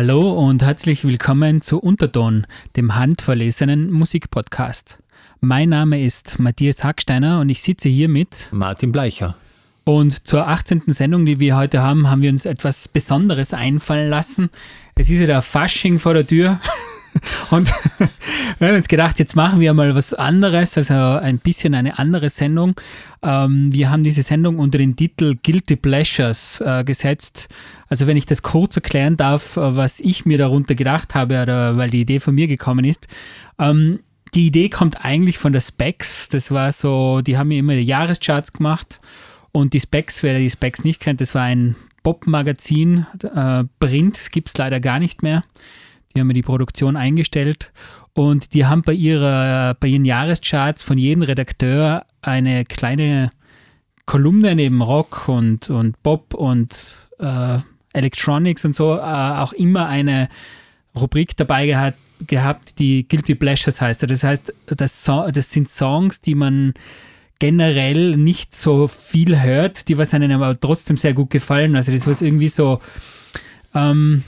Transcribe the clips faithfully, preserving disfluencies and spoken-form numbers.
Hallo und herzlich willkommen zu Unterton, dem handverlesenen Musikpodcast. Mein Name ist Matthias Hacksteiner und ich sitze hier mit Martin Bleicher. Und zur achtzehnten Sendung, die wir heute haben, haben wir uns etwas Besonderes einfallen lassen. Es ist ja der Fasching vor der Tür und wir haben uns gedacht, jetzt machen wir mal was anderes, also ein bisschen eine andere Sendung. Wir haben diese Sendung unter den Titel Guilty Pleasures gesetzt. Also wenn ich das kurz erklären darf, was ich mir darunter gedacht habe, oder weil die Idee von mir gekommen ist. Die Idee kommt eigentlich von der Spex. Das war so, die haben ja immer die Jahrescharts gemacht. Und die Spex, wer die Spex nicht kennt, das war ein Pop-Magazin, äh, Print, das gibt es leider gar nicht mehr. Die haben ja die Produktion eingestellt und die haben bei, ihrer, bei ihren Jahrescharts von jedem Redakteur eine kleine Kolumne neben Rock und, und Pop und äh, Electronics und so, äh, auch immer eine Rubrik dabei gehabt, gehabt die Guilty Pleasures heißt. Das heißt, das, so- das sind Songs, die man generell nicht so viel hört, die was einem aber trotzdem sehr gut gefallen. Also das war irgendwie so, ähm,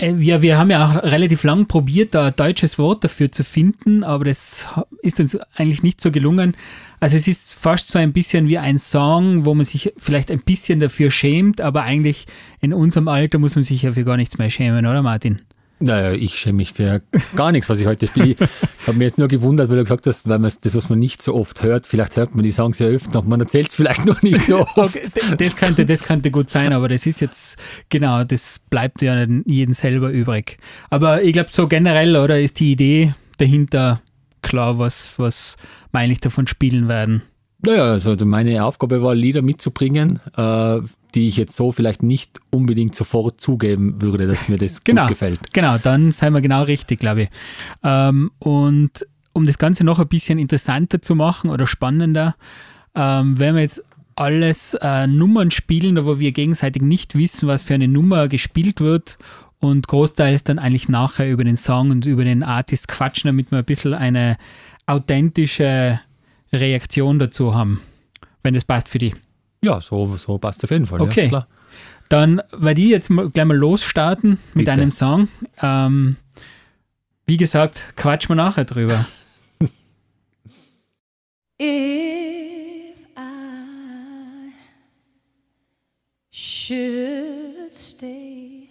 wir, wir haben ja auch relativ lang probiert, da ein deutsches Wort dafür zu finden, aber das ist uns eigentlich nicht so gelungen. Also es ist fast so ein bisschen wie ein Song, wo man sich vielleicht ein bisschen dafür schämt, aber eigentlich in unserem Alter muss man sich ja für gar nichts mehr schämen, oder Martin? Naja, ich schäme mich für gar nichts, was ich heute spiele. Ich habe mich jetzt nur gewundert, weil du gesagt hast, weil man das, was man nicht so oft hört, vielleicht hört man die Songs ja öfter und man erzählt es vielleicht noch nicht so oft. Okay, das, könnte, das könnte gut sein, aber das ist jetzt, genau, das bleibt ja jedem selber übrig. Aber ich glaube, so generell, oder, ist die Idee dahinter klar, was, was wir eigentlich davon spielen werden? Naja, also meine Aufgabe war, Lieder mitzubringen, äh, die ich jetzt so vielleicht nicht unbedingt sofort zugeben würde, dass mir das genau, gut gefällt. Genau, dann sind wir genau richtig, glaube ich. Ähm, und um das Ganze noch ein bisschen interessanter zu machen oder spannender, ähm, werden wir jetzt alles äh, Nummern spielen, wo wir gegenseitig nicht wissen, was für eine Nummer gespielt wird und großteils dann eigentlich nachher über den Song und über den Artist quatschen, damit wir ein bisschen eine authentische Reaktion dazu haben, wenn das passt für dich. Ja, so, so passt es auf jeden Fall. Okay, ja, klar. Dann werde ich jetzt mal, gleich mal losstarten mit Bitte. einem Song. Ähm, wie gesagt, quatschen wir nachher drüber. If I should stay,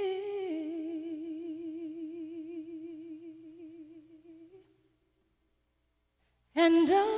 And I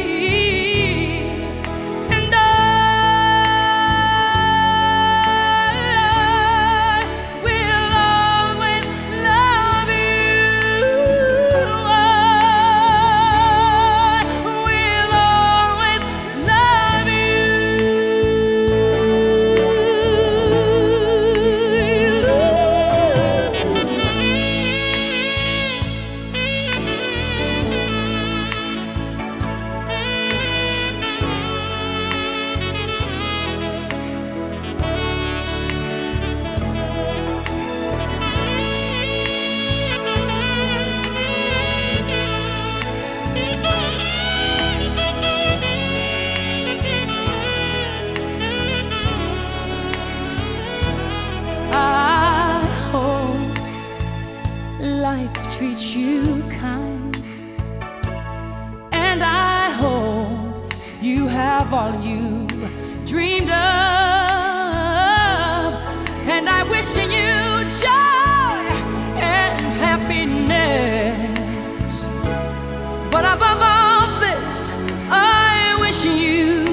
all you dreamed of, and I wish you joy and happiness, but above all this, I wish you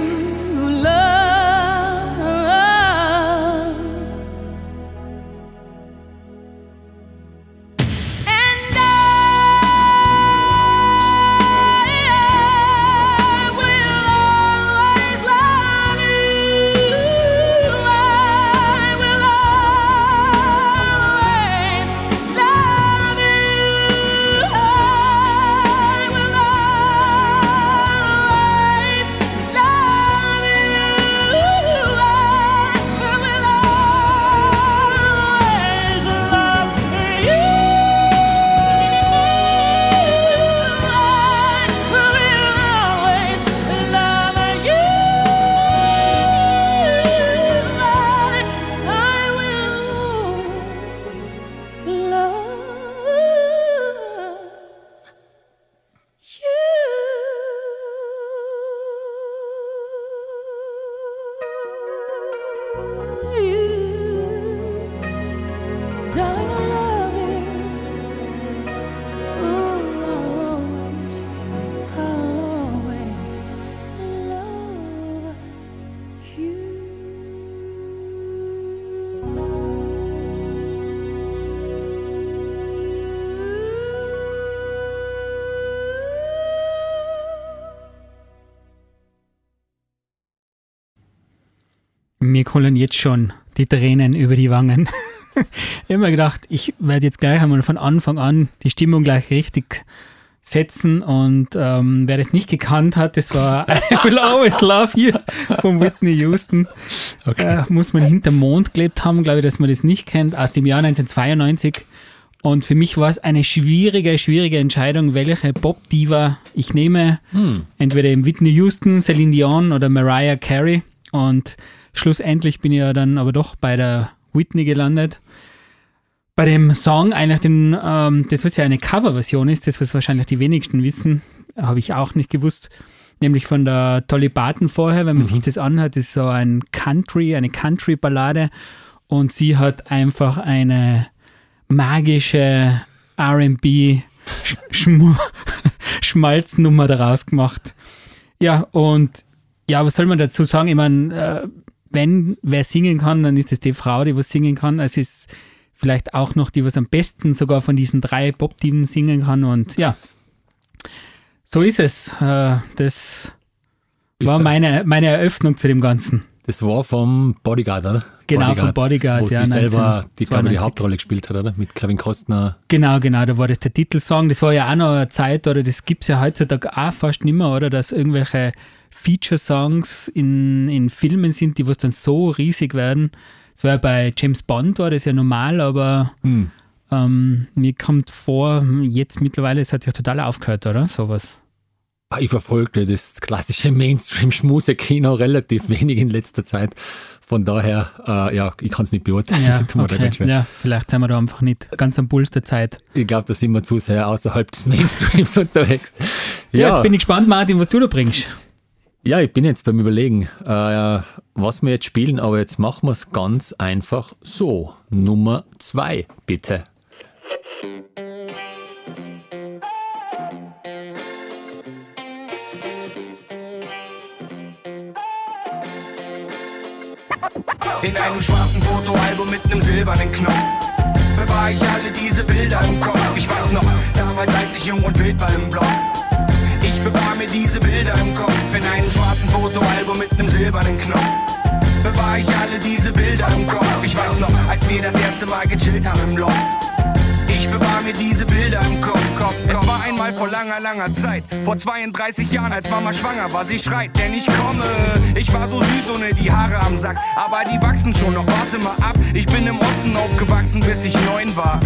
Mir kullern jetzt schon die Tränen über die Wangen. Immer gedacht, ich werde jetzt gleich einmal von Anfang an die Stimmung gleich richtig setzen und ähm, wer das nicht gekannt hat, das war I Will Always Love You von Whitney Houston. Okay. Äh, muss man hinterm Mond gelebt haben, glaube ich, dass man das nicht kennt, aus dem Jahr neunzehnhundertzweiundneunzig. Und für mich war es eine schwierige, schwierige Entscheidung, welche Pop-Diva ich nehme. Hm. Entweder eben Whitney Houston, Celine Dion oder Mariah Carey. Und schlussendlich bin ich ja dann aber doch bei der Whitney gelandet. Bei dem Song, eigentlich den, ähm, das was ja eine Coverversion ist, das was wahrscheinlich die wenigsten wissen, habe ich auch nicht gewusst, nämlich von der Dolly Parton vorher, wenn man mhm. sich das anhört, ist so ein Country, eine Country-Ballade und sie hat einfach eine magische R und B-Schmalznummer daraus gemacht. Ja, und ja, was soll man dazu sagen? Ich meine, äh, wenn wer singen kann, dann ist es die Frau, die was singen kann. Es ist vielleicht auch noch die, was am besten sogar von diesen drei Pop-Diven singen kann. Und ja, so ist es. Das war meine, meine Eröffnung zu dem Ganzen. Das war vom Bodyguard, oder? Genau, Bodyguard, vom Bodyguard. Wo ja, sie selber die, glaube ich, die Hauptrolle gespielt hat, oder? Mit Kevin Kostner. Genau, genau, da war das der Titelsong. Das war ja auch noch eine Zeit, oder das gibt es ja heutzutage auch fast nicht mehr, oder? Dass irgendwelche Feature-Songs in, in Filmen sind, die was dann so riesig werden. Das war ja bei James Bond war das ja normal, aber hm. ähm, mir kommt vor, jetzt mittlerweile, es hat sich total aufgehört, oder? Sowas. Ich verfolge das klassische Mainstream-Schmuse-Kino relativ wenig in letzter Zeit. Von daher, äh, ja, ich kann es nicht beurteilen. Ja, okay. Ja, vielleicht sind wir da einfach nicht ganz am Puls der Zeit. Ich glaube, da sind wir zu sehr außerhalb des Mainstreams unterwegs. Ja, ja, jetzt bin ich gespannt, Martin, was du da bringst. Ja, ich bin jetzt beim Überlegen, äh, was wir jetzt spielen, aber jetzt machen wir es ganz einfach so. Nummer zwei, bitte. In einem schwarzen Fotoalbum mit einem silbernen Knopf bewahr ich alle diese Bilder im Kopf. Ich weiß noch, damals als ich jung und wild war im Block. Ich bewahr mir diese Bilder im Kopf. In einem schwarzen Fotoalbum mit einem silbernen Knopf bewahr ich alle diese Bilder im Kopf. Ich weiß noch, als wir das erste Mal gechillt haben im Loch. Ich bewahr mir diese Bilder im Kopf, Kopf, Kopf. Es war einmal vor langer, langer Zeit, vor zweiunddreißig Jahren, als Mama schwanger war, sie schreit, denn ich komme. Ich war so süß ohne die Haare am Sack, aber die wachsen schon noch, warte mal ab. Ich bin im Osten aufgewachsen, bis ich neun war.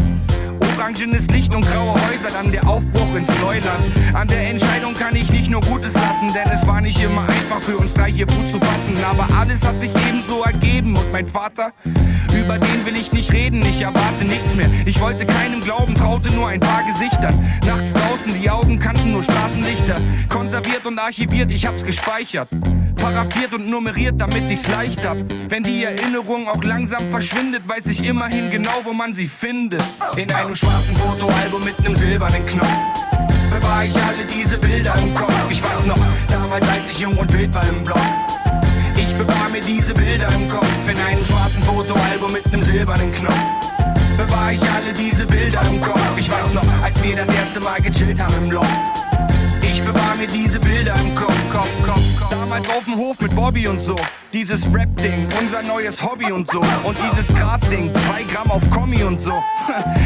Orangenes Licht und graue Häuser, dann der Aufbruch ins Neuland. An der Entscheidung kann ich nicht nur Gutes lassen, denn es war nicht immer einfach für uns drei hier Fuß zu fassen. Aber alles hat sich ebenso ergeben und mein Vater, über den will ich nicht reden, ich erwarte nichts mehr. Ich wollte keinem glauben, traute nur ein paar Gesichtern. Nachts draußen, die Augen kannten nur Straßenlichter. Konserviert und archiviert, ich hab's gespeichert. paraphiert und nummeriert, damit ich's leicht hab. Wenn die Erinnerung auch langsam verschwindet, weiß ich immerhin genau, wo man sie findet. In einem schwarzen Fotoalbum mit einem silbernen Knopf bewahr ich alle diese Bilder im Kopf. Ich weiß noch, damals als ich jung und wild war im Block. Ich bewahr mir diese Bilder im Kopf. In einem schwarzen Fotoalbum mit einem silbernen Knopf bewahr ich alle diese Bilder im Kopf. Ich weiß noch, als wir das erste Mal gechillt haben im Loch. Ich bewahr mir diese Bilder im Kopf, Kopf, Kopf, Kopf. Damals auf dem Hof mit Bobby und so. Dieses Rap-Ding, unser neues Hobby und so. Und dieses Gras-Ding, zwei Gramm auf Kommi und so.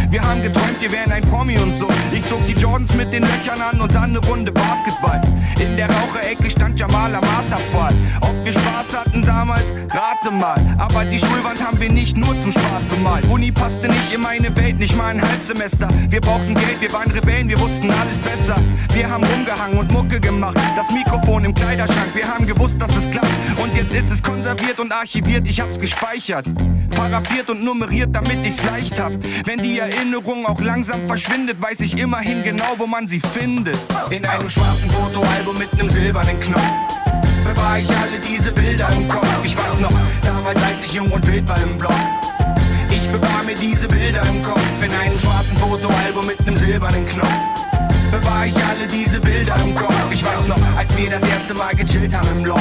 Wir haben geträumt, wir wären ein Promi und so. Ich zog die Jordans mit den Löchern an und dann eine Runde Basketball. In der Raucherecke stand Jamal am Marterpfahl. Ob wir Spaß hatten damals? Rate mal. Aber die Schulwand haben wir nicht nur zum Spaß bemalt. Uni passte nicht in meine Welt, nicht mal ein Halbsemester. Wir brauchten Geld, wir waren Rebellen, wir wussten alles besser. Wir haben rumgehangen und Mucke gemacht. Das Mikrofon im Kleiderschrank, wir haben gewusst, dass es klappt. Und jetzt ist es konserviert und archiviert, ich hab's gespeichert. Paraphiert und nummeriert, damit ich's leicht hab. Wenn die Erinnerung auch langsam verschwindet, weiß ich immerhin genau, wo man sie findet. In einem schwarzen Fotoalbum mit einem silbernen Knopf bewahr ich alle diese Bilder im Kopf. Ich weiß noch, damals als ich jung und wild war im Block. Ich bewahr mir diese Bilder im Kopf. In einem schwarzen Fotoalbum mit einem silbernen Knopf bewahr ich alle diese Bilder im Kopf. Ich weiß noch, als wir das erste Mal gechillt haben im Loch.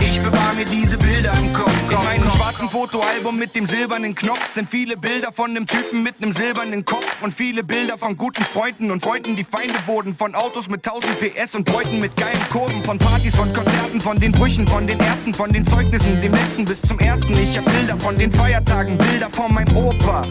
Ich bewahr mir diese Bilder im Kopf. In meinem schwarzen Fotoalbum mit dem silbernen Knopf sind viele Bilder von einem Typen mit einem silbernen Kopf. Und viele Bilder von guten Freunden und Freunden, die Feinde wurden. Von Autos mit tausend P S und Beuten mit geilen Kurven. Von Partys, von Konzerten, von den Brüchen, von den Ärzten, von den Zeugnissen, dem letzten bis zum ersten. Ich hab Bilder von den Feiertagen, Bilder von meinem Opa.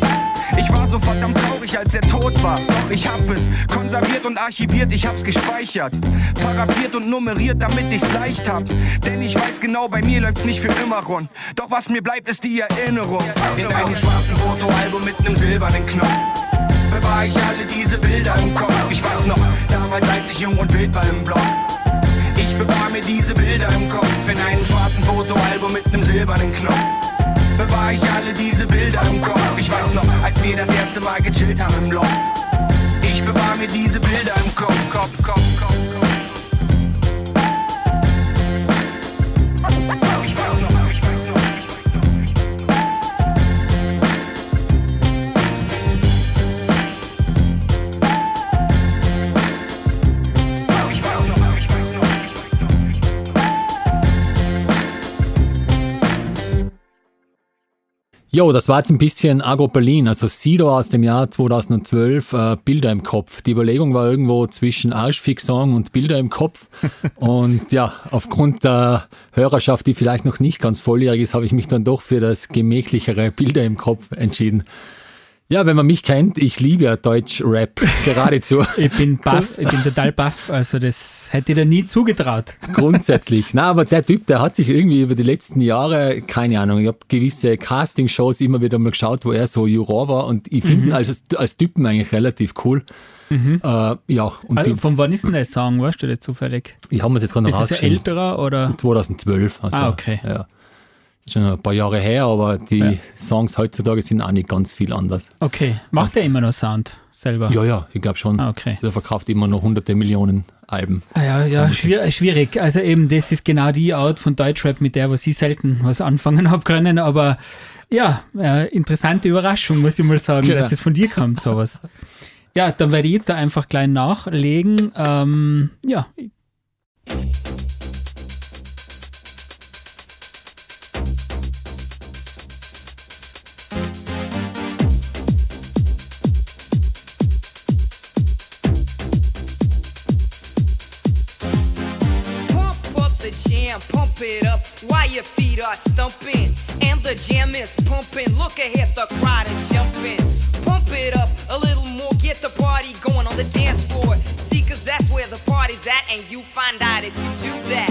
Ich war so verdammt traurig, als er tot war. Doch ich hab es konserviert und archiviert, ich hab's gespeichert. Paraphiert und nummeriert, damit ich's leicht hab. Denn ich weiß genau, bei mir läuft's nicht für immer rund. Doch was mir bleibt, ist die Erinnerung. In einem schwarzen Fotoalbum mit einem silbernen Knopf bewahr ich alle diese Bilder im Kopf. Ich weiß noch, damals als ich jung und wild war im Block. Ich bewahr mir diese Bilder im Kopf. In einem schwarzen Fotoalbum mit einem silbernen Knopf bewahr ich alle diese Bilder im Kopf. Ich weiß noch, als wir das erste Mal gechillt haben im Loch. Ich bewahr mir diese Bilder im Kopf, Kopf, Kopf, Kopf, Kopf. Ich weiß noch, ich weiß noch, ich weiß noch, ich weiß noch. Ich weiß noch, ich weiß noch, ich weiß noch, ich weiß noch. Jo, das war jetzt ein bisschen Agro Berlin, also Sido aus dem Jahr zweitausendzwölf, äh, Bilder im Kopf. Die Überlegung war irgendwo zwischen Arschfick-Song und Bilder im Kopf. Und ja, aufgrund der Hörerschaft, die vielleicht noch nicht ganz volljährig ist, habe ich mich dann doch für das gemächlichere Bilder im Kopf entschieden. Ja, wenn man mich kennt, ich liebe ja Deutsch-Rap geradezu. Ich bin baff, ich bin total baff, also das hätte ich dir nie zugetraut. Grundsätzlich. Na, aber der Typ, der hat sich irgendwie über die letzten Jahre, keine Ahnung, ich habe gewisse Casting-Shows immer wieder mal geschaut, wo er so Juror war und ich finde mhm. ihn als, als Typen eigentlich relativ cool. Mhm. Äh, ja, und also, die, von wann ist denn der Song, weißt du das zufällig? Ich habe mir das jetzt gerade noch rausgeschrieben. Ist es älterer oder? zweitausendzwölf. Also, ah, okay. Ja. Schon ein paar Jahre her, aber die ja. Songs heutzutage sind auch nicht ganz viel anders. Okay, macht also, er immer noch Sound selber? Ja, ja, ich glaube schon. Ah, okay. Also er verkauft immer noch hunderte Millionen Alben. Ah, ja, ja, schwierig, schwierig. Also eben, das ist genau die Art von Deutschrap, mit der was ich selten was anfangen habe können, aber ja, äh, interessante Überraschung, muss ich mal sagen, ja. dass das von dir kommt, sowas. Ja, dann werde ich jetzt da einfach klein nachlegen. Ähm, ja, pump it up while your feet are stumping and the jam is pumping. Look ahead, the crowd is jumping. Pump it up a little more, get the party going on the dance floor. See, cause that's where the party's at and you find out if you do that.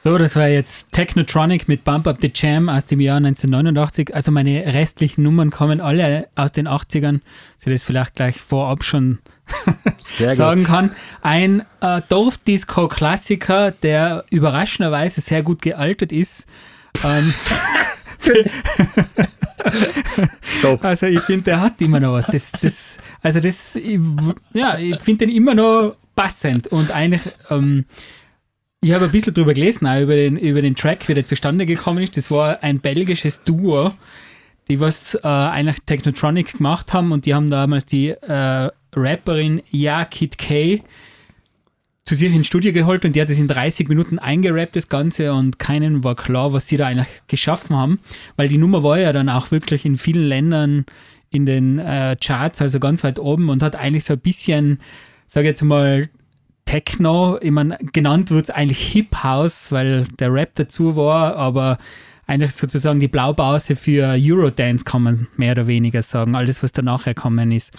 So, das war jetzt Technotronic mit Bump Up the Jam aus dem Jahr neunzehnhundertneunundachtzig. Also meine restlichen Nummern kommen alle aus den achtzigern, dass ich das vielleicht gleich vorab schon sagen gut. kann. Ein äh, Dorfdisco-Klassiker, der überraschenderweise sehr gut gealtert ist. Ähm, also ich finde, der hat immer noch was. Das, das, also das, ich, ja, ich finde den immer noch passend und eigentlich... Ähm, Ich habe ein bisschen drüber gelesen, auch über den, über den Track, wie der zustande gekommen ist. Das war ein belgisches Duo, die was äh, eigentlich Technotronic gemacht haben, und die haben damals die äh, Rapperin Ya Kid K zu sich ins Studio geholt, und die hat das in dreißig Minuten eingerappt, das Ganze, und keinem war klar, was sie da eigentlich geschaffen haben, weil die Nummer war ja dann auch wirklich in vielen Ländern in den äh, Charts, also ganz weit oben, und hat eigentlich so ein bisschen, sage ich jetzt mal, Techno, ich meine, genannt wird es eigentlich Hip House, weil der Rap dazu war, aber eigentlich sozusagen die Blaupause für Eurodance kann man mehr oder weniger sagen, alles was danach gekommen ist.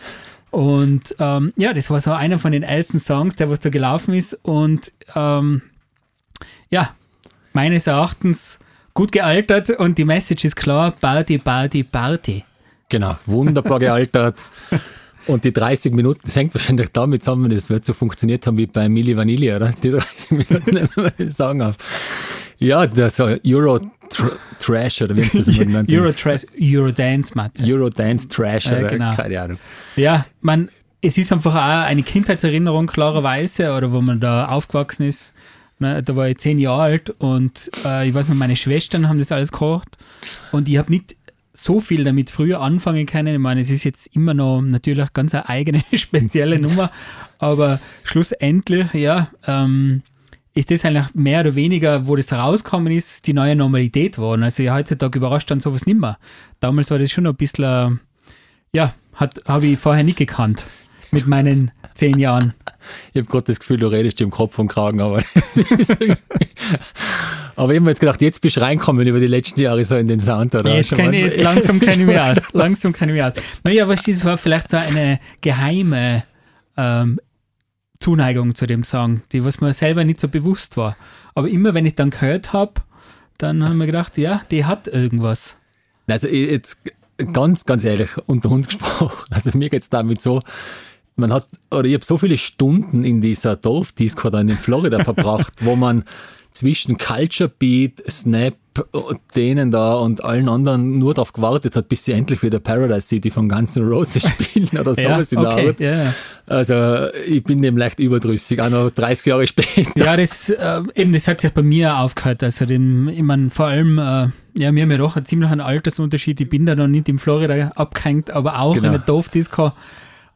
Und ähm, ja, das war so einer von den ersten Songs, der was da gelaufen ist, und ähm, ja, meines Erachtens gut gealtert, und die Message ist klar, Party, Party, Party. Genau, wunderbar gealtert. Und die dreißig Minuten, das hängt wahrscheinlich damit zusammen, das wird so funktioniert haben wie bei Milli Vanilli, oder? Die dreißig Minuten, wenn man sagen darf. Ja, das war Euro-Trash, oder wie ist das immer genannt? Euro-Trash, Eurodance, Matt. Eurodance-Trash, oder? Äh, genau. Keine Ahnung. Ja, man, es ist einfach auch eine Kindheitserinnerung, klarerweise, oder wo man da aufgewachsen ist. Na, da war ich zehn Jahre alt, und äh, ich weiß nicht, meine Schwestern haben das alles gekocht, und ich habe nicht so viel damit früher anfangen können. Ich meine, es ist jetzt immer noch natürlich ganz eine eigene, spezielle Nummer, aber schlussendlich, ja, ähm, ist das eigentlich mehr oder weniger, wo das rausgekommen ist, die neue Normalität geworden. Also ja, heutzutage überrascht dann sowas nicht mehr. Damals war das schon ein bisschen, ja, habe ich vorher nicht gekannt mit meinen zehn Jahren. Ich habe gerade das Gefühl, du redest im Kopf und Kragen, aber aber ich habe mir jetzt gedacht, jetzt bist du reinkommen über die letzten Jahre so in den Sound. Oder? Jetzt kann ich, jetzt langsam kann ich mich aus. Langsam kann ich mich aus. Naja, aber das war vielleicht so eine geheime ähm, Zuneigung zu dem Song, die was mir selber nicht so bewusst war. Aber immer, wenn ich es dann gehört habe, dann haben wir gedacht, ja, die hat irgendwas. Also jetzt ganz, ganz ehrlich, unter uns gesprochen, also mir geht es damit so, man hat, oder ich habe so viele Stunden in dieser Dorfdisco dann in Florida verbracht, wo man zwischen Culture Beat, Snap, denen da und allen anderen nur darauf gewartet hat, bis sie endlich wieder Paradise City von Guns N' Roses spielen oder sowas ja, in der okay, Art. Yeah. Also ich bin dem leicht überdrüssig, auch noch dreißig Jahre später. Ja, das, äh, eben, das hat sich bei mir auch aufgehört. Also dem, ich meine, vor allem, äh, ja, wir haben ja doch einen ziemlichen Altersunterschied. Ich bin da noch nicht in Florida abgehängt, aber auch genau. in der Dorfdisco.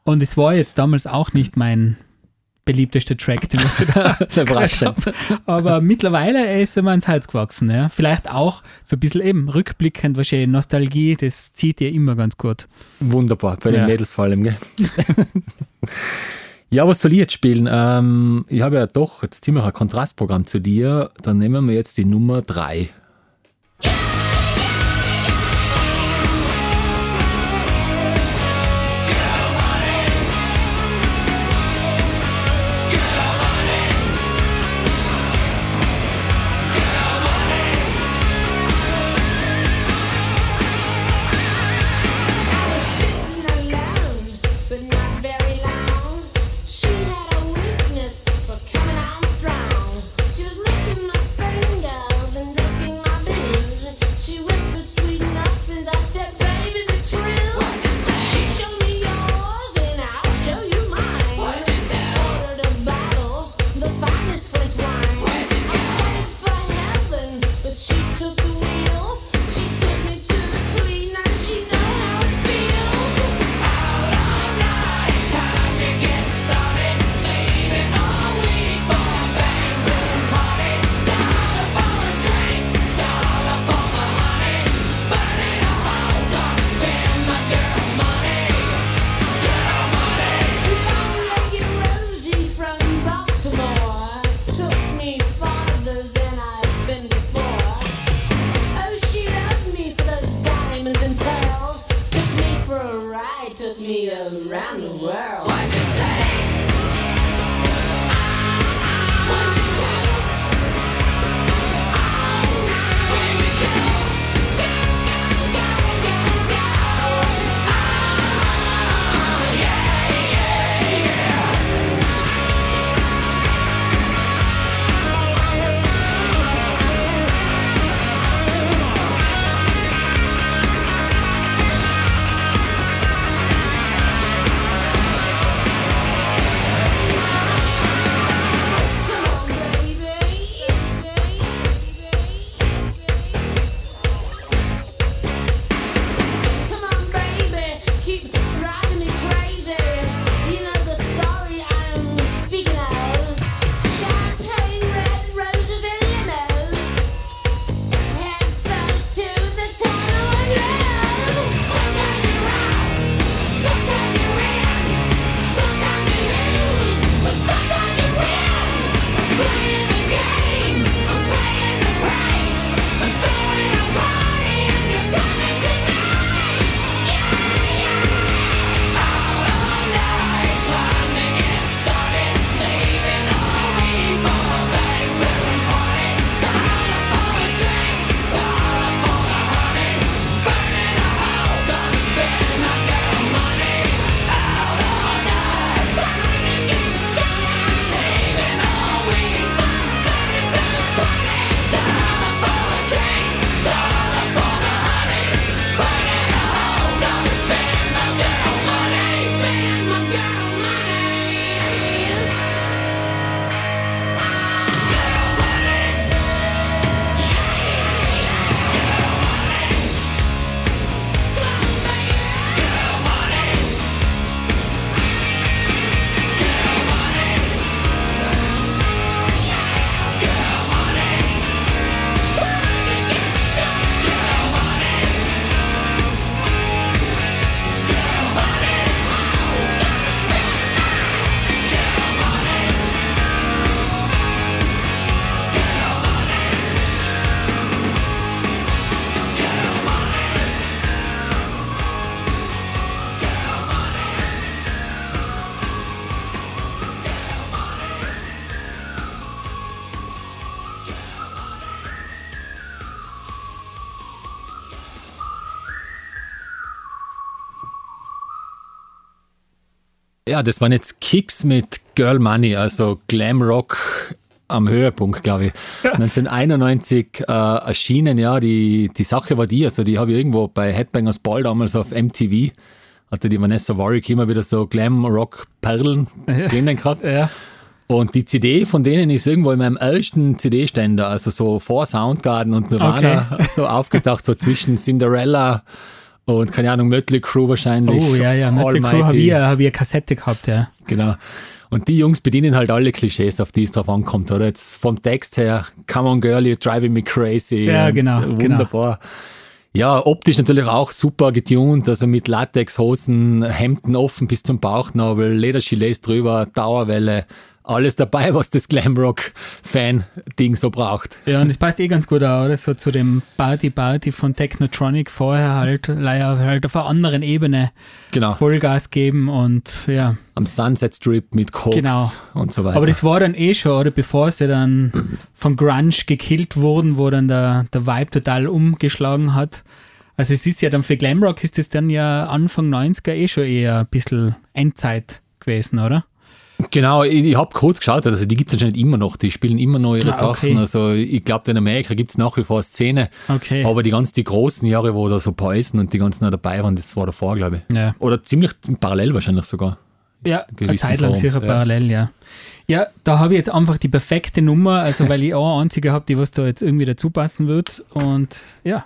Und es war jetzt damals auch nicht mein beliebtester Track, den ich da gehört habe. Aber mittlerweile ist er mir ins Herz gewachsen. Ja. Vielleicht auch so ein bisschen eben rückblickend, wahrscheinlich Nostalgie, das zieht ja immer ganz gut. Wunderbar, bei den ja. Mädels vor allem. Gell? Ja, was soll ich jetzt spielen? Ähm, ich habe ja doch jetzt ziemlich ein Kontrastprogramm zu dir. Dann nehmen wir jetzt die Nummer drei. She was licking my finger, then looking Ja, das waren jetzt Kicks mit Girl Money, also Glamrock am Höhepunkt, glaube ich. neunzehnhunderteinundneunzig äh, erschienen, ja, die, die Sache war die, also die habe ich irgendwo bei Headbangers Ball damals auf M T V, hatte die Vanessa Warwick immer wieder so Glamrock-Perlen drinnen gehabt. Ja. Und die C D von denen ist irgendwo in meinem ersten C D-Ständer, also so vor Soundgarden und Nirvana, okay, so aufgetaucht, so zwischen Cinderella und, keine Ahnung, Mötley Crüe wahrscheinlich. Oh, ja, ja, Mötley Crüe habe ich eine Kassette gehabt, ja. Genau. Und die Jungs bedienen halt alle Klischees, auf die es drauf ankommt, oder? Jetzt vom Text her, come on girl, you're driving me crazy. Ja, genau. Wunderbar. Genau. Ja, optisch natürlich auch super getunt, also mit Latexhosen, Hemden offen bis zum Bauchnabel, Ledergilets drüber, Dauerwelle, alles dabei, was das Glamrock-Fan-Ding so braucht. Ja, und das passt eh ganz gut auch, oder? So zu dem Party-Party von Technotronic vorher halt, leider halt auf einer anderen Ebene, genau, Vollgas geben und ja. Am Sunset Strip mit Koks, genau, und so weiter. Aber das war dann eh schon, oder? Bevor sie dann von Grunge gekillt wurden, wo dann der, der Vibe total umgeschlagen hat. Also es ist ja dann für Glamrock ist das dann ja Anfang neunziger eh schon eher ein bisschen Endzeit gewesen, oder? Genau, ich, ich habe kurz geschaut, also die gibt es anscheinend immer noch, die spielen immer noch ihre ah, Sachen, okay, also ich glaube in Amerika gibt es nach wie vor eine Szene, okay, aber die ganzen die großen Jahre, wo da so Poison und die ganzen noch dabei waren, das war davor, glaube ich. Ja. Oder ziemlich parallel wahrscheinlich sogar. Ja, eine Zeit lang sicher parallel, ja. Ja, da habe ich jetzt einfach die perfekte Nummer, also weil ich auch eine einzige habe, die was da jetzt irgendwie dazu passen wird und ja.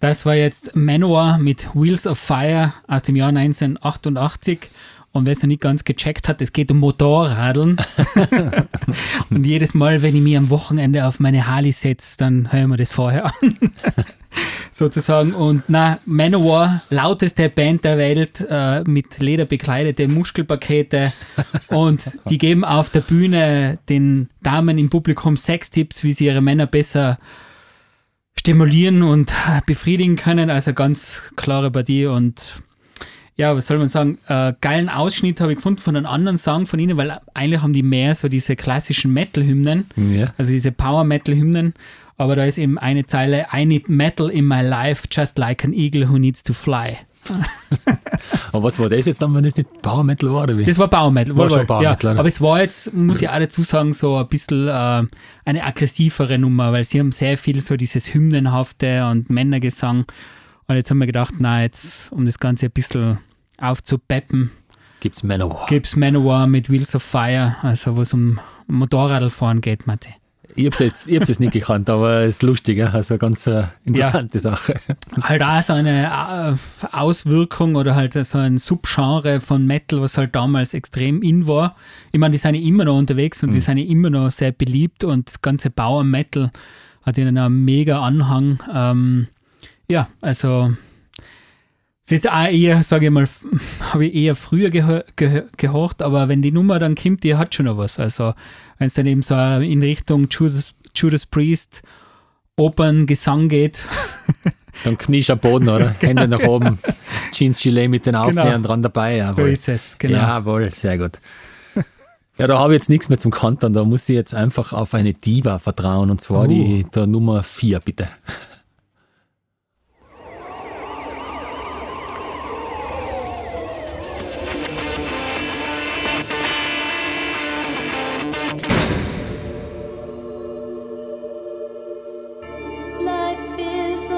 Das war jetzt Manowar mit Wheels of Fire aus dem Jahr neunzehnhundertachtundachtzig. Und wer es noch nicht ganz gecheckt hat, es geht um Motorradeln. Und jedes Mal, wenn ich mich am Wochenende auf meine Harley setze, dann hören wir das vorher an. Sozusagen. Und na, Manowar, lauteste Band der Welt, äh, mit lederbekleidete Muskelpakete. Und die geben auf der Bühne den Damen im Publikum Sextipps, wie sie ihre Männer besser stimulieren und befriedigen können. Also ganz klare Partie. Und ja, was soll man sagen, äh, geilen Ausschnitt habe ich gefunden von einem anderen Song von ihnen, weil eigentlich haben die mehr so diese klassischen Metal-Hymnen, yeah. also diese Power-Metal-Hymnen, aber da ist eben eine Zeile, I need metal in my life, just like an eagle who needs to fly. Aber was war das jetzt dann, wenn das nicht Power-Metal war? Oder wie? Das war Power-Metal. War war schon Power ja, Metal, aber es war jetzt, muss ich auch dazu sagen, so ein bisschen äh, eine aggressivere Nummer, weil sie haben sehr viel so dieses Hymnenhafte und Männergesang. Und jetzt haben wir gedacht, na jetzt, um das Ganze ein bisschen aufzupeppen, gibt's Manowar. Gibt's Manowar mit Wheels of Fire, also wo es um Motorradfahren geht, Matti. Ich hab's jetzt, ich hab's jetzt nicht gekannt, aber es ist lustig, also eine ganz interessante ja. Sache. Halt auch so eine Auswirkung oder halt so ein Subgenre von Metal, was halt damals extrem in war. Ich meine, die sind ja immer noch unterwegs und mhm. die sind ja immer noch sehr beliebt und das ganze Power Metal hat ihnen einen mega Anhang. Ähm, Ja, also ist jetzt auch eher, sage ich mal, habe ich eher früher geho- geho- gehorcht, aber wenn die Nummer dann kommt, die hat schon noch was. Also wenn es dann eben so in Richtung Judas, Judas Priest, Operngesang geht. Dann kniest am Boden, oder? Genau. Hände nach oben, das Jeans-Gilet mit den Aufnähern genau. dran dabei. Jawohl. So ist es, genau. Jawohl, sehr gut. Ja, da habe ich jetzt nichts mehr zum Kontern, da muss ich jetzt einfach auf eine Diva vertrauen, und zwar uh. die der Nummer vier, bitte. Feels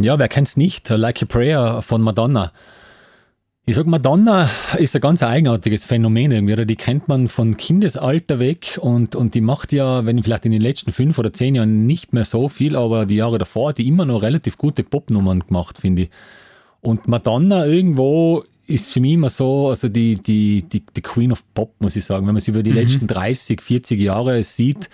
Ja, wer kennt's nicht? Like a Prayer von Madonna. Ich sag, Madonna ist ein ganz eigenartiges Phänomen irgendwie. Oder? Die kennt man von Kindesalter weg und, und die macht ja, wenn vielleicht in den letzten fünf oder zehn Jahren nicht mehr so viel, aber die Jahre davor hat die immer noch relativ gute Popnummern gemacht, finde ich. Und Madonna irgendwo ist für mich immer so, also die, die, die, die Queen of Pop, muss ich sagen. Wenn man sie über die mhm. letzten dreißig, vierzig Jahre sieht,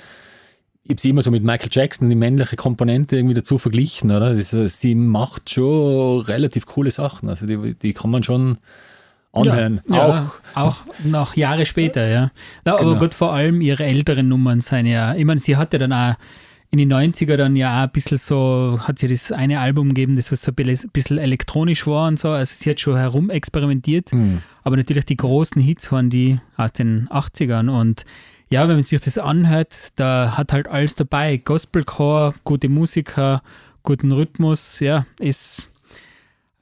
ich habe sie immer so mit Michael Jackson, die männliche Komponente irgendwie dazu verglichen, oder? Das, sie macht schon relativ coole Sachen, also die, die kann man schon anhören. Ja, auch, ja, auch noch Jahre später, ja. No, genau. Aber gut, vor allem ihre älteren Nummern sind ja, ich meine, sie hatte dann auch in den neunziger dann ja auch ein bisschen so, hat sie das eine Album gegeben, das was so ein bisschen elektronisch war und so, also sie hat schon herumexperimentiert, mhm. aber natürlich die großen Hits waren die aus den achtzigern und ja, wenn man sich das anhört, da hat halt alles dabei. Gospelchor, gute Musiker, guten Rhythmus. Ja, ist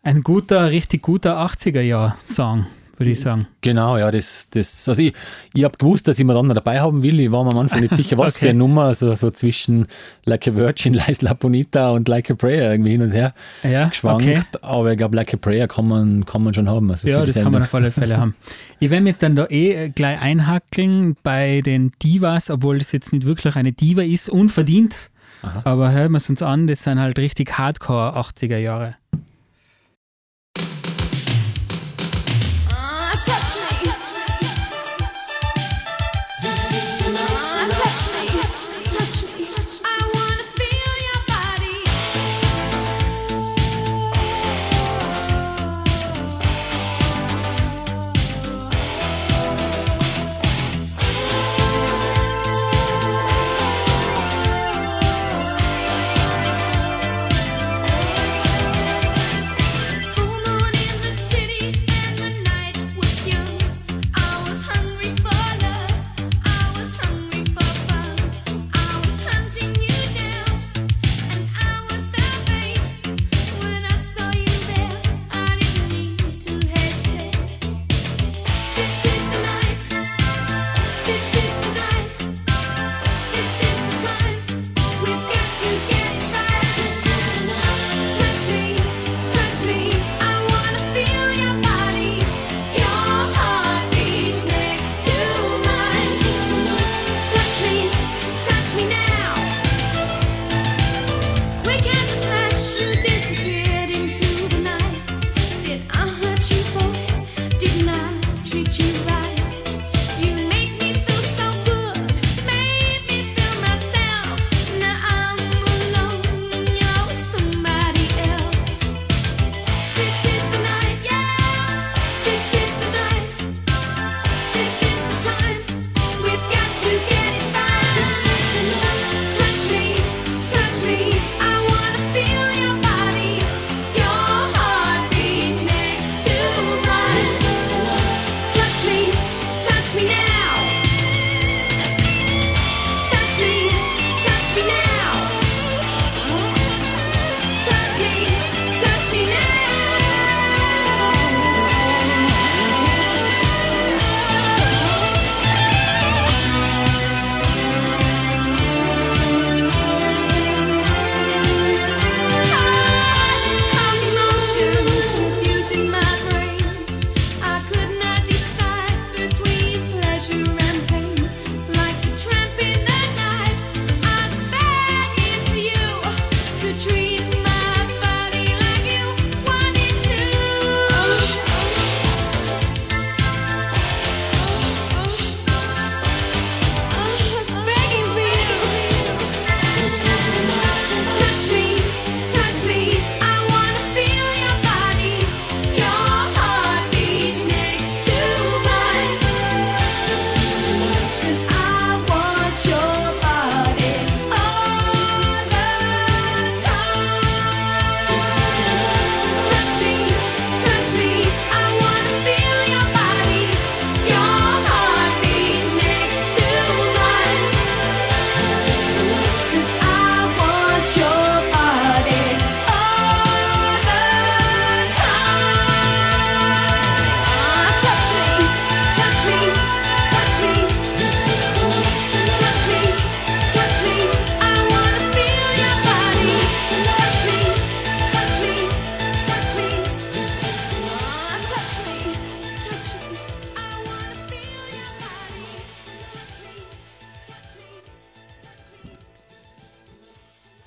ein guter, richtig guter achtziger-Jahr-Song, würde ich sagen. Genau, ja, das, das also ich, ich habe gewusst, dass ich Madonna dabei haben will. Ich war mir am Anfang nicht sicher, was okay. für eine Nummer, also so zwischen Like a Virgin, La Bonita und Like a Prayer irgendwie hin und her ja, geschwankt. Okay. Aber ich glaube, Like a Prayer kann man, kann man schon haben. Also ja, das, das kann man auf alle Fälle haben. Ich werde mich jetzt dann da eh gleich einhackeln bei den Divas, obwohl das jetzt nicht wirklich eine Diva ist, unverdient. Aha. Aber hören wir es uns an, das sind halt richtig Hardcore achtziger Jahre. Bye.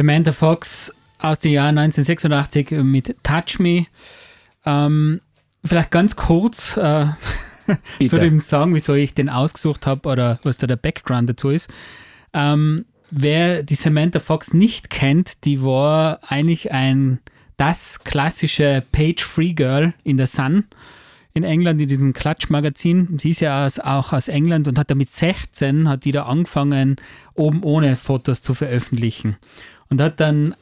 Samantha Fox aus dem Jahr neunzehnhundertsechsundachtzig mit Touch Me. Ähm, vielleicht ganz kurz äh, zu dem Song, wieso ich den ausgesucht habe oder was da der Background dazu ist. Ähm, wer die Samantha Fox nicht kennt, die war eigentlich ein das klassische Page-Three-Girl in der Sun in England, in diesem Klatschmagazin. Sie ist ja aus, auch aus England und hat da mit sechzehn hat die da angefangen, oben ohne Fotos zu veröffentlichen. Und hat dann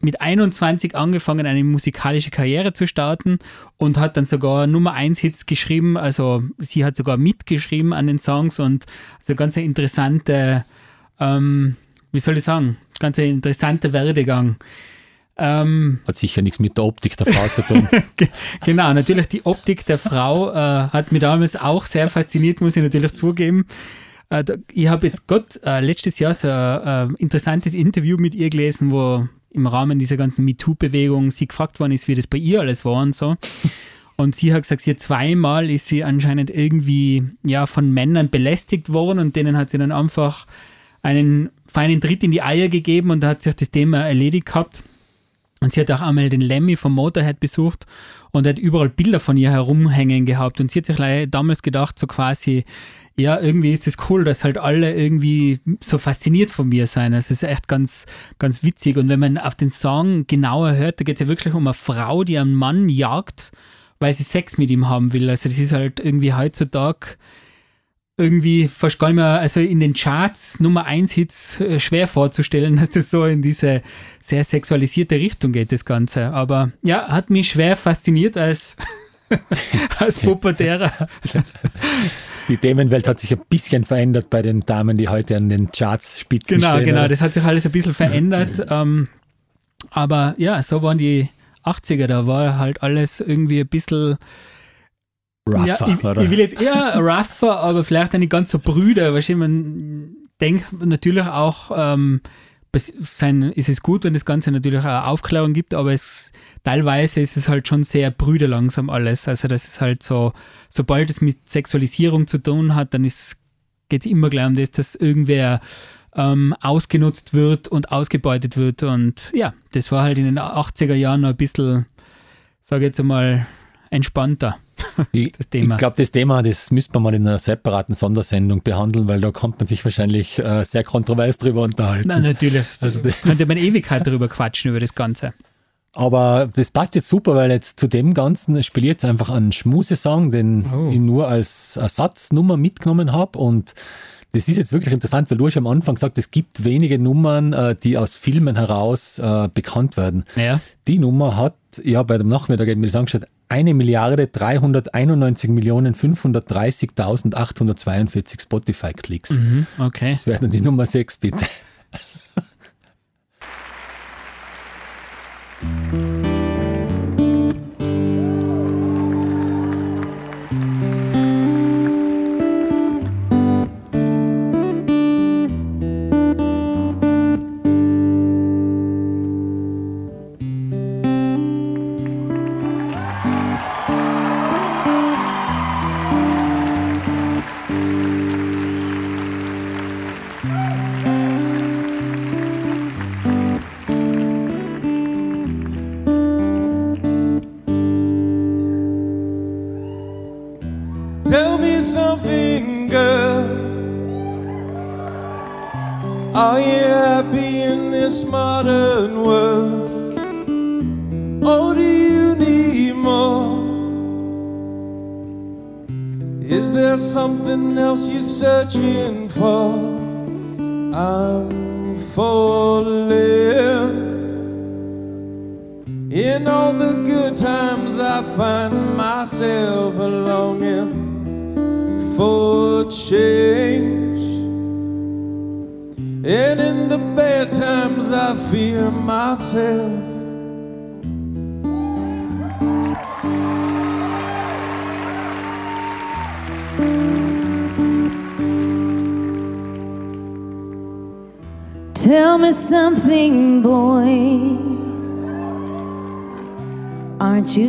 mit einundzwanzig angefangen, eine musikalische Karriere zu starten und hat dann sogar Nummer eins Hits geschrieben. Also sie hat sogar mitgeschrieben an den Songs und so ganz eine interessante, ähm, wie soll ich sagen, ganz eine interessante Werdegang. Ähm, hat sicher nichts mit der Optik der Frau zu tun. Genau, natürlich die Optik der Frau äh, hat mich damals auch sehr fasziniert, muss ich natürlich zugeben. Äh, ich habe jetzt Gott äh, letztes Jahr so ein äh, interessantes Interview mit ihr gelesen, wo im Rahmen dieser ganzen MeToo-Bewegung sie gefragt worden ist, wie das bei ihr alles war und so. Und sie hat gesagt, sie zweimal ist sie anscheinend irgendwie ja, von Männern belästigt worden und denen hat sie dann einfach einen feinen Tritt in die Eier gegeben und da hat sich das Thema erledigt gehabt. Und sie hat auch einmal den Lemmy vom Motorhead besucht und hat überall Bilder von ihr herumhängen gehabt. Und sie hat sich damals gedacht, so quasi, ja, irgendwie ist das cool, dass halt alle irgendwie so fasziniert von mir sein. Also es ist echt ganz, ganz witzig. Und wenn man auf den Song genauer hört, da geht es ja wirklich um eine Frau, die einen Mann jagt, weil sie Sex mit ihm haben will. Also das ist halt irgendwie heutzutage irgendwie fast gar nicht mehr, also in den Charts Nummer eins Hits schwer vorzustellen, dass das so in diese sehr sexualisierte Richtung geht, das Ganze. Aber ja, hat mich schwer fasziniert als, als Pubertärer. Die Themenwelt hat sich ein bisschen verändert bei den Damen, die heute an den Charts spitzen genau, stehen. Genau, genau, das hat sich alles ein bisschen verändert. ähm, aber ja, so waren die achtziger, da war halt alles irgendwie ein bisschen rougher, ja, ich, oder? Ich will jetzt eher rougher, aber vielleicht nicht ganz so brüder. Wahrscheinlich, man denkt natürlich auch, ähm, sein, ist es gut, wenn das Ganze natürlich auch Aufklärung gibt, aber es, teilweise ist es halt schon sehr brüder langsam alles. Also das ist halt so, sobald es mit Sexualisierung zu tun hat, dann geht es immer gleich um das, dass irgendwer ähm, ausgenutzt wird und ausgebeutet wird. Und ja, das war halt in den achtziger Jahren noch ein bisschen, sage ich jetzt einmal, entspannter. Das Thema. Ich glaube, das Thema, das müsste man mal in einer separaten Sondersendung behandeln, weil da kommt man sich wahrscheinlich äh, sehr kontrovers drüber unterhalten. Nein, natürlich. Also das könnte man Ewigkeit drüber quatschen, über das Ganze. Aber das passt jetzt super, weil jetzt zu dem Ganzen spiele ich jetzt einfach einen Schmusesong, den oh. ich nur als Ersatznummer mitgenommen habe. Und das ist jetzt wirklich interessant, weil du hast am Anfang gesagt, es gibt wenige Nummern, die aus Filmen heraus äh, bekannt werden. Ja. Die Nummer hat, ja, bei dem Nachmittag eben mir das angeschaut, eine Milliarde dreihunderteinundneunzig Millionen fünfhundertdreißigtausendachthundertzweiundvierzig Spotify-Klicks. Mhm, okay. Das wäre dann die Nummer sechs, bitte. Tell me something, boy. Aren't you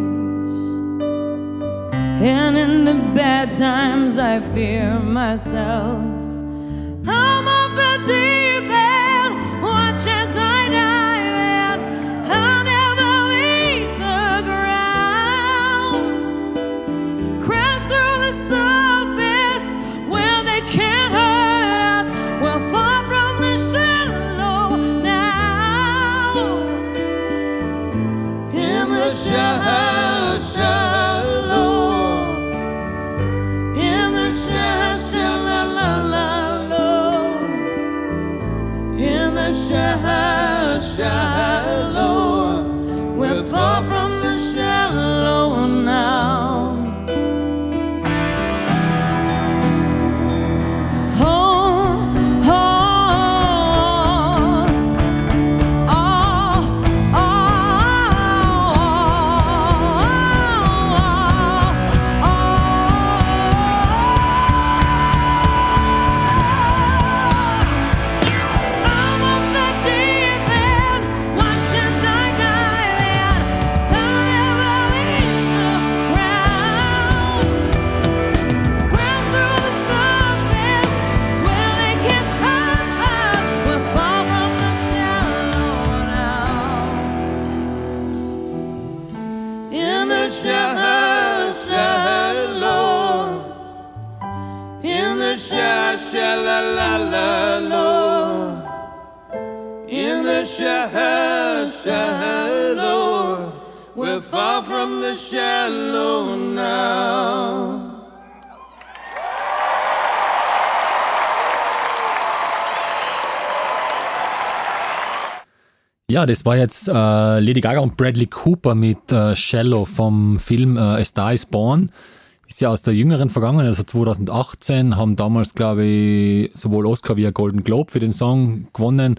and in the bad times I fear myself. I'm off the deep end, watch as I dive in, I'll never leave the ground. Crash through the surface where they can't hurt us, we're far from the shallow now. In the shallow, shallow, in the shallow, shallow, in the shallow, shallow, we're far from the shallow now. Sha-la-la-la-la, in the shallow, we're far from the shallow now. Ja, das war jetzt äh, Lady Gaga und Bradley Cooper mit äh, Shallow vom Film äh, A Star Is Born. Ist ja aus der jüngeren Vergangenheit, also zwanzig achtzehn, haben damals, glaube ich, sowohl Oscar wie auch Golden Globe für den Song gewonnen.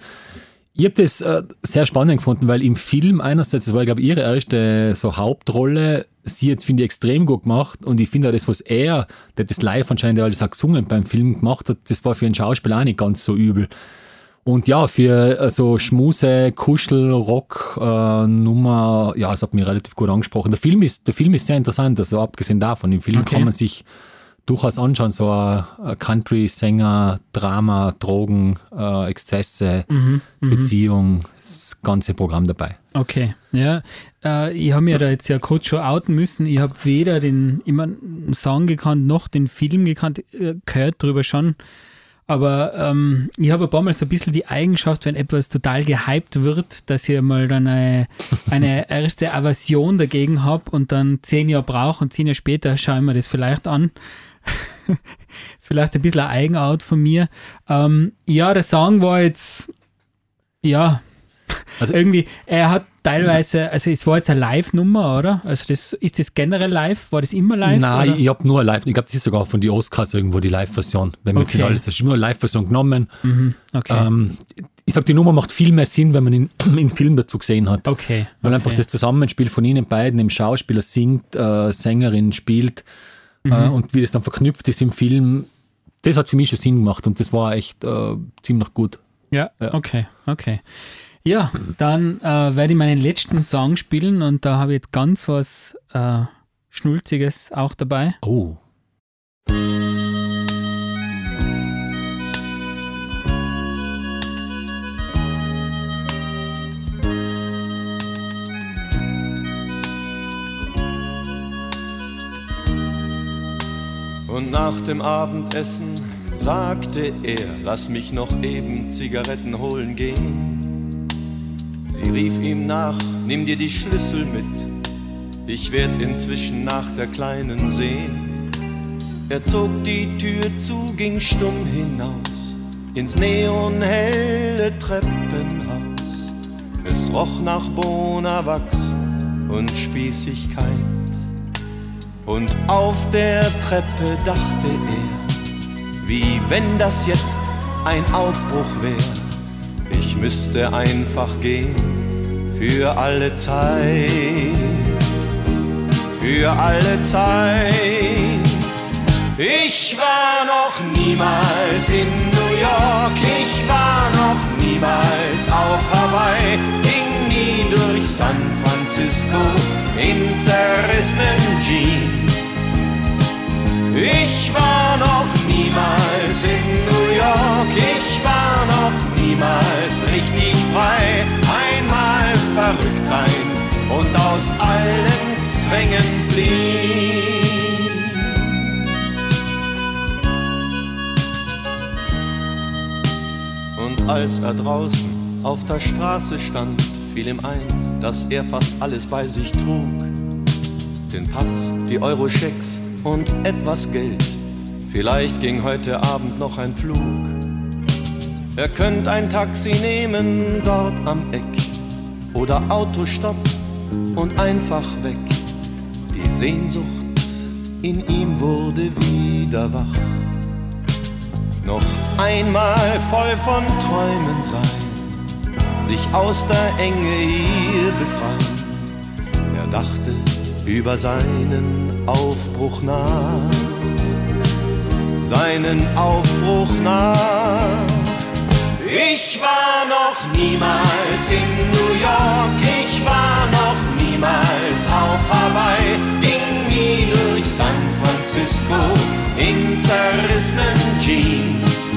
Ich habe das äh, sehr spannend gefunden, weil im Film einerseits, das war, glaube ich, ihre erste so Hauptrolle, sie jetzt, finde ich, extrem gut gemacht, und ich finde auch das, was er, der das live anscheinend alles auch gesungen beim Film gemacht hat, das war für einen Schauspieler auch nicht ganz so übel. Und ja, für äh, so Schmuse, Kuschel, Rock, äh, Nummer, ja, das hat mich relativ gut angesprochen. Der Film ist, der Film ist sehr interessant, also abgesehen davon. Im Film okay. Kann man sich durchaus anschauen, so ein, ein Country-Sänger, Drama, Drogen, äh, Exzesse, mhm, Beziehung, das ganze Programm dabei. Okay, ja. Äh, ich habe mir da jetzt ja kurz schon outen müssen. Ich habe weder den immer Song gekannt, noch den Film gekannt, äh, gehört drüber schon. Aber ähm, ich habe ein paar Mal so ein bisschen die Eigenschaft, wenn etwas total gehypt wird, dass ich mal dann eine, eine erste Aversion dagegen habe und dann zehn Jahre brauche und zehn Jahre später schaue ich mir das vielleicht an. Ist vielleicht ein bisschen eine Eigenart von mir. Ähm, ja, der Song war jetzt, ja, also irgendwie, er hat teilweise, also es war jetzt eine Live-Nummer, oder? Also das, ist das generell live? War das immer live? Nein, oder? Ich habe nur live, ich glaube, das ist sogar von den Oscars irgendwo die Live-Version, wenn man okay. jetzt alles, das ist nur eine Live-Version genommen. Mhm. Okay. Ähm, ich sage, die Nummer macht viel mehr Sinn, wenn man ihn im Film dazu gesehen hat. Okay. Weil okay. einfach das Zusammenspiel von ihnen beiden, dem Schauspieler singt, äh, Sängerin spielt mhm. äh, und wie das dann verknüpft ist im Film, das hat für mich schon Sinn gemacht, und das war echt äh, ziemlich gut. Ja, ja. okay, okay. Ja, dann äh, werde ich meinen letzten Song spielen, und da habe ich jetzt ganz was äh, Schnulziges auch dabei. Oh. Und nach dem Abendessen sagte er, lass mich noch eben Zigaretten holen gehen. Sie rief ihm nach, nimm dir die Schlüssel mit, ich werd inzwischen nach der Kleinen sehen. Er zog die Tür zu, ging stumm hinaus, ins neonhelle Treppenhaus. Es roch nach Bonawachs und Spießigkeit. Und auf der Treppe dachte er, wie wenn das jetzt ein Aufbruch wär. Ich müsste einfach gehen, für alle Zeit, für alle Zeit. Ich war noch niemals in New York, ich war noch niemals auf Hawaii, ging nie durch San Francisco in zerrissenen Jeans. Ich war noch niemals in New York, ich war noch niemals richtig frei. Einmal verrückt sein und aus allen Zwängen fliehen. Als er draußen auf der Straße stand, fiel ihm ein, dass er fast alles bei sich trug. Den Pass, die Euro-Schecks und etwas Geld. Vielleicht ging heute Abend noch ein Flug. Er könnte ein Taxi nehmen, dort am Eck. Oder Autostopp und einfach weg. Die Sehnsucht in ihm wurde wieder wach. Noch einmal voll von Träumen sein, sich aus der Enge hier befreien. Er dachte über seinen Aufbruch nach, seinen Aufbruch nach. Ich war noch niemals in New York, ich war noch niemals auf Hawaii, ging nie durch San Francisco in zerrissenen Jeans.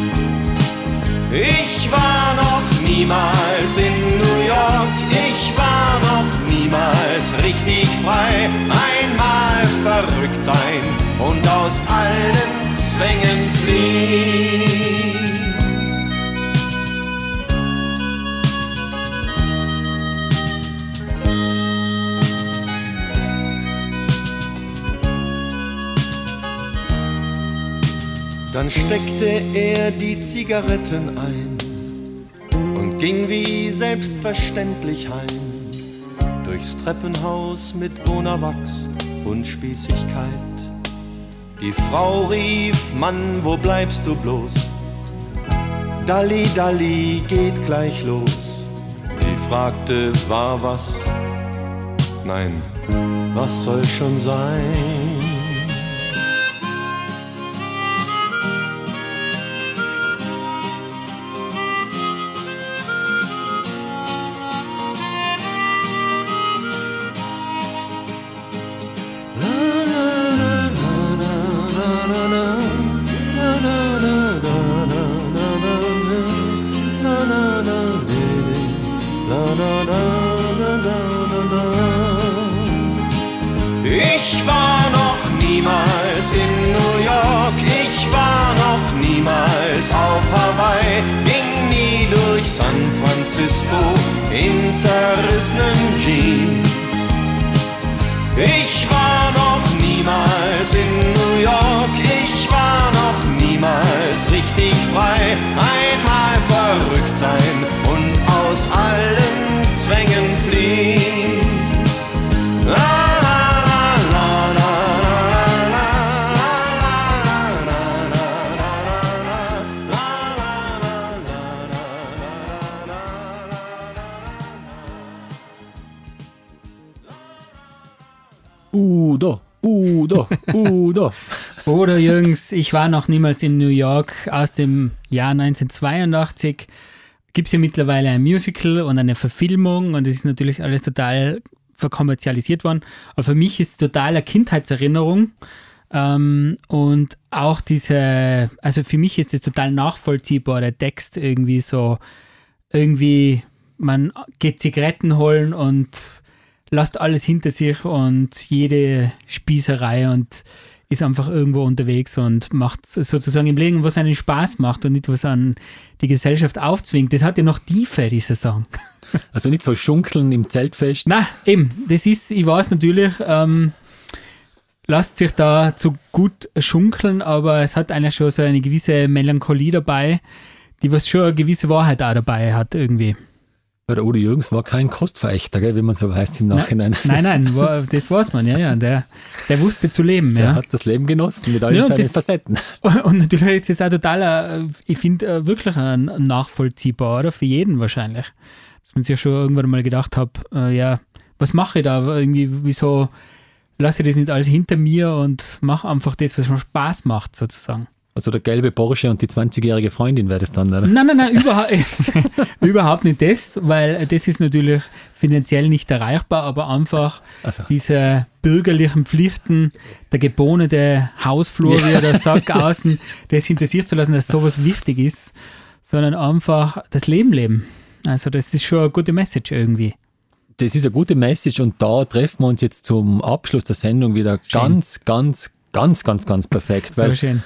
Ich war noch niemals in New York, ich war noch niemals richtig frei. Einmal verrückt sein und aus allen Zwängen fliehen. Dann steckte er die Zigaretten ein und ging wie selbstverständlich heim. Durchs Treppenhaus mit Bonawachs und Spießigkeit. Die Frau rief, Mann, wo bleibst du bloß? Dalli, Dalli, geht gleich los. Sie fragte, war was? Nein, was soll schon sein? Udo, Udo, Udo. Udo Jürgens, ich war noch niemals in New York, aus dem Jahr neunzehnhundertzweiundachtzig. Gibt es ja mittlerweile ein Musical und eine Verfilmung und es ist natürlich alles total verkommerzialisiert worden. Aber für mich ist es total eine Kindheitserinnerung ähm, und auch diese, also für mich ist es total nachvollziehbar, der Text irgendwie so, irgendwie man geht Zigaretten holen und lasst alles hinter sich und jede Spießerei und ist einfach irgendwo unterwegs und macht sozusagen im Leben, was einen Spaß macht und nicht, was an die Gesellschaft aufzwingt. Das hat ja noch Tiefe, dieser Song. Also nicht so schunkeln im Zeltfest. Nein, eben. Das ist, ich weiß natürlich, ähm, lasst sich da zu gut schunkeln, aber es hat eigentlich schon so eine gewisse Melancholie dabei, die was schon eine gewisse Wahrheit auch dabei hat irgendwie. Der Udo Jürgens war kein Kostverächter, gell, wie man so weiß im Nachhinein. Nein, nein, nein, das weiß man, ja, ja. Der, der wusste zu leben. Der ja. hat das Leben genossen mit all ja, seinen das, Facetten. Und natürlich ist das auch total, ich finde, wirklich nachvollziehbar, oder? Für jeden wahrscheinlich. dass man sich ja schon irgendwann mal gedacht habe, äh, ja, was mache ich da? Irgendwie, wieso lasse ich das nicht alles hinter mir und mache einfach das, was schon Spaß macht, sozusagen. Also der gelbe Porsche und die zwanzigjährige Freundin wäre das dann, oder? Nein, nein, nein, überha- überhaupt nicht das, weil das ist natürlich finanziell nicht erreichbar, aber einfach also. diese bürgerlichen Pflichten, der gebohnete Hausflur, ja. wie er da sagt, außen, das hinter sich zu lassen, dass sowas wichtig ist, sondern einfach das Leben leben. Also das ist schon eine gute Message irgendwie. Das ist eine gute Message und da treffen wir uns jetzt zum Abschluss der Sendung wieder schön. ganz, ganz, ganz, ganz, ganz perfekt. Weil schön.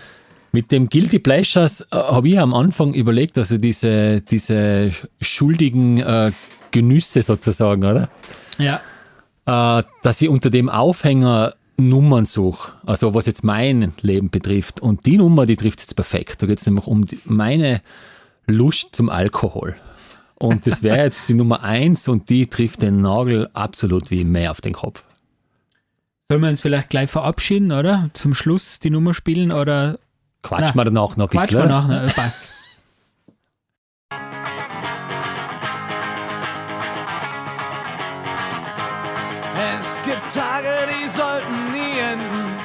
Mit dem Guilty Pleasures äh, habe ich am Anfang überlegt, also diese, diese schuldigen äh, Genüsse sozusagen, oder? Ja. Äh, dass ich unter dem Aufhänger Nummern suche, also was jetzt mein Leben betrifft. Und die Nummer, die trifft es jetzt perfekt. Da geht es nämlich um die, meine Lust zum Alkohol. Und das wäre jetzt die Nummer eins und die trifft den Nagel absolut wie mehr auf den Kopf. Sollen wir uns vielleicht gleich verabschieden, oder? Zum Schluss die Nummer spielen, oder... Quatsch mal danach noch ein Quatsch bisschen. Quatsch mal danach noch, passt. Es gibt Tage, die sollten nie enden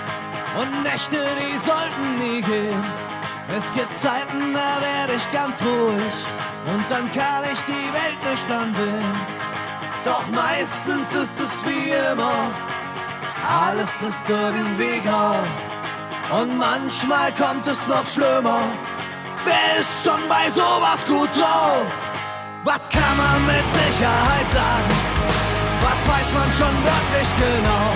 und Nächte, die sollten nie gehen. Es gibt Zeiten, da werde ich ganz ruhig und dann kann ich die Welt nicht ansehen. Doch meistens ist es wie immer, alles ist irgendwie grau. Und manchmal kommt es noch schlimmer. Wer ist schon bei sowas gut drauf? Was kann man mit Sicherheit sagen? Was weiß man schon wirklich genau?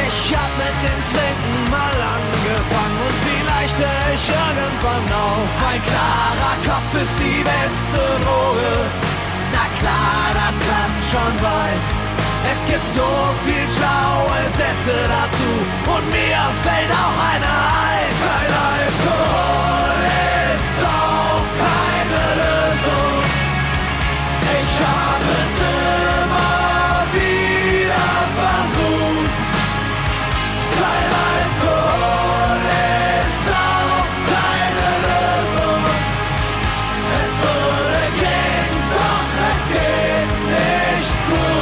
Ich hab mit dem Trinken mal angefangen und vielleicht höre ich irgendwann auf. Ein klarer Kopf ist die beste Droge. Na klar, das kann schon sein. Es gibt so viel schlaue Sätze dazu und mir fällt auch einer ein. Kein Alkohol ist auch keine Lösung. Ich hab es immer wieder versucht. Kein Alkohol ist auch keine Lösung. Es würde gehen, doch es geht nicht gut.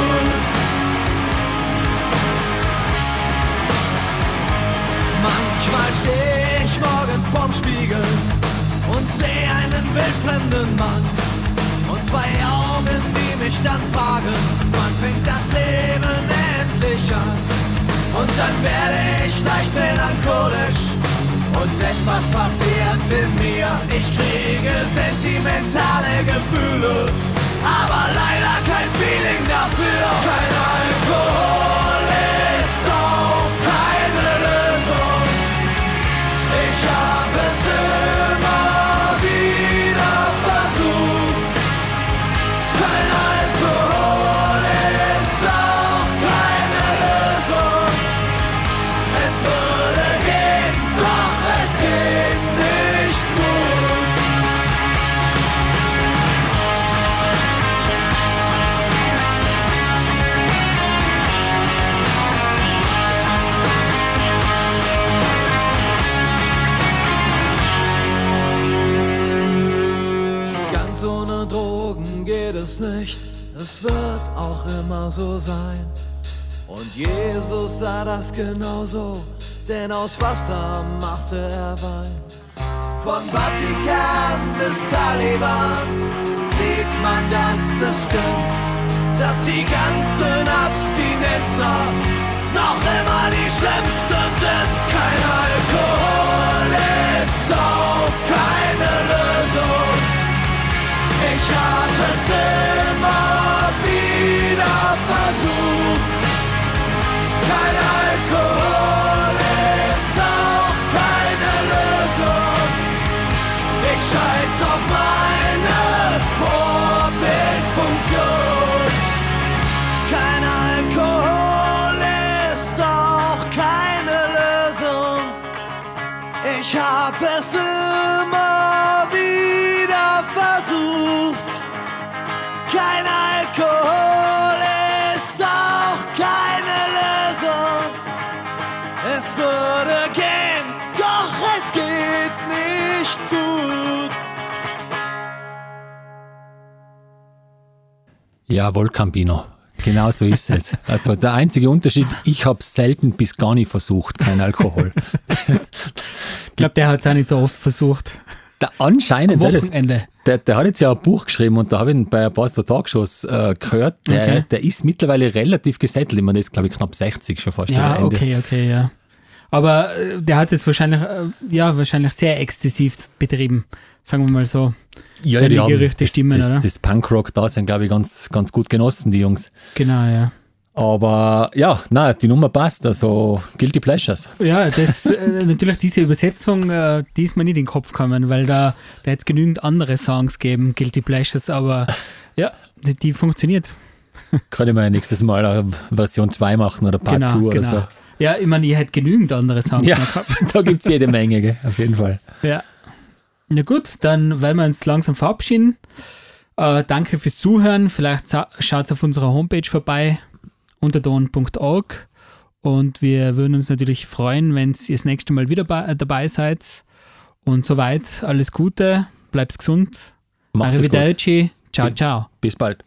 Manchmal steh ich morgens vorm Spiegel und seh einen wildfremden Mann und zwei Augen, die mich dann fragen, wann fängt das Leben endlich an? Und dann werde ich leicht melancholisch und etwas passiert in mir. Ich kriege sentimentale Gefühle, aber leider kein Feeling dafür. Kein Alkohol ist auch keine Lösung. Ich hab es immer wieder versucht. Kein Alkohol ist auch keine Lösung. Es würde gehen, doch es geht nicht gut. Ohne Drogen geht es nicht, es wird auch immer so sein. Und Jesus sah das genauso, denn aus Wasser machte er Wein. Von Vatikan bis Taliban sieht man, dass es stimmt, dass die ganzen Abstinenzler noch immer die schlimmsten sind. Kein Alkohol ist auch keine Lösung. Ich hab es immer wieder versucht. Kein Alkohol ist auch keine Lösung. Ich scheiß auf meine Vorbildfunktion. Kein Alkohol ist auch keine Lösung. Ich hab es immer wieder versucht. Kein Alkohol ist auch keine Lösung. Es würde gehen, doch es geht nicht gut. Jawohl, Campino. Genau so ist es. Also der einzige Unterschied, ich habe selten bis gar nicht versucht, kein Alkohol. Ich glaube, der hat es auch nicht so oft versucht. Der anscheinend. Am Wochenende. Der, der hat jetzt ja ein Buch geschrieben und da habe ich ihn bei ein paar Talkshows äh, gehört. Der, okay. der ist mittlerweile relativ gesettelt. Ich meine, das ist, glaube ich, knapp sechzig schon fast. Ja, okay, okay, ja. Aber der hat es wahrscheinlich, ja, wahrscheinlich sehr exzessiv betrieben. Sagen wir mal so. Ja, ja, die haben das, Stimmen, das, das Punkrock-Dasein, glaube ich, ganz, ganz gut genossen, die Jungs. Genau, ja. Aber ja, nein, die Nummer passt, also Guilty Pleasures. Ja, das äh, natürlich diese Übersetzung, äh, die ist mir nicht in den Kopf gekommen, weil da, da hätte es genügend andere Songs geben, Guilty Pleasures, aber ja, die, die funktioniert. Kann ich mal nächstes Mal eine Version zwei machen oder Part zwei genau, oder genau. so. Ja, ich meine, ich hätte genügend andere Songs ja, noch gehabt. Da gibt es jede Menge, gell? Auf jeden Fall. Ja. Na gut, dann wollen wir uns langsam verabschieden. Äh, danke fürs Zuhören. Vielleicht sa- schaut auf unserer Homepage vorbei, unterton punkt org. Und wir würden uns natürlich freuen, wenn ihr das nächste Mal wieder ba- dabei seid. Und soweit, alles Gute, bleibt gesund. Macht's gut. Arrivederci. Ciao, ciao. Bis bald.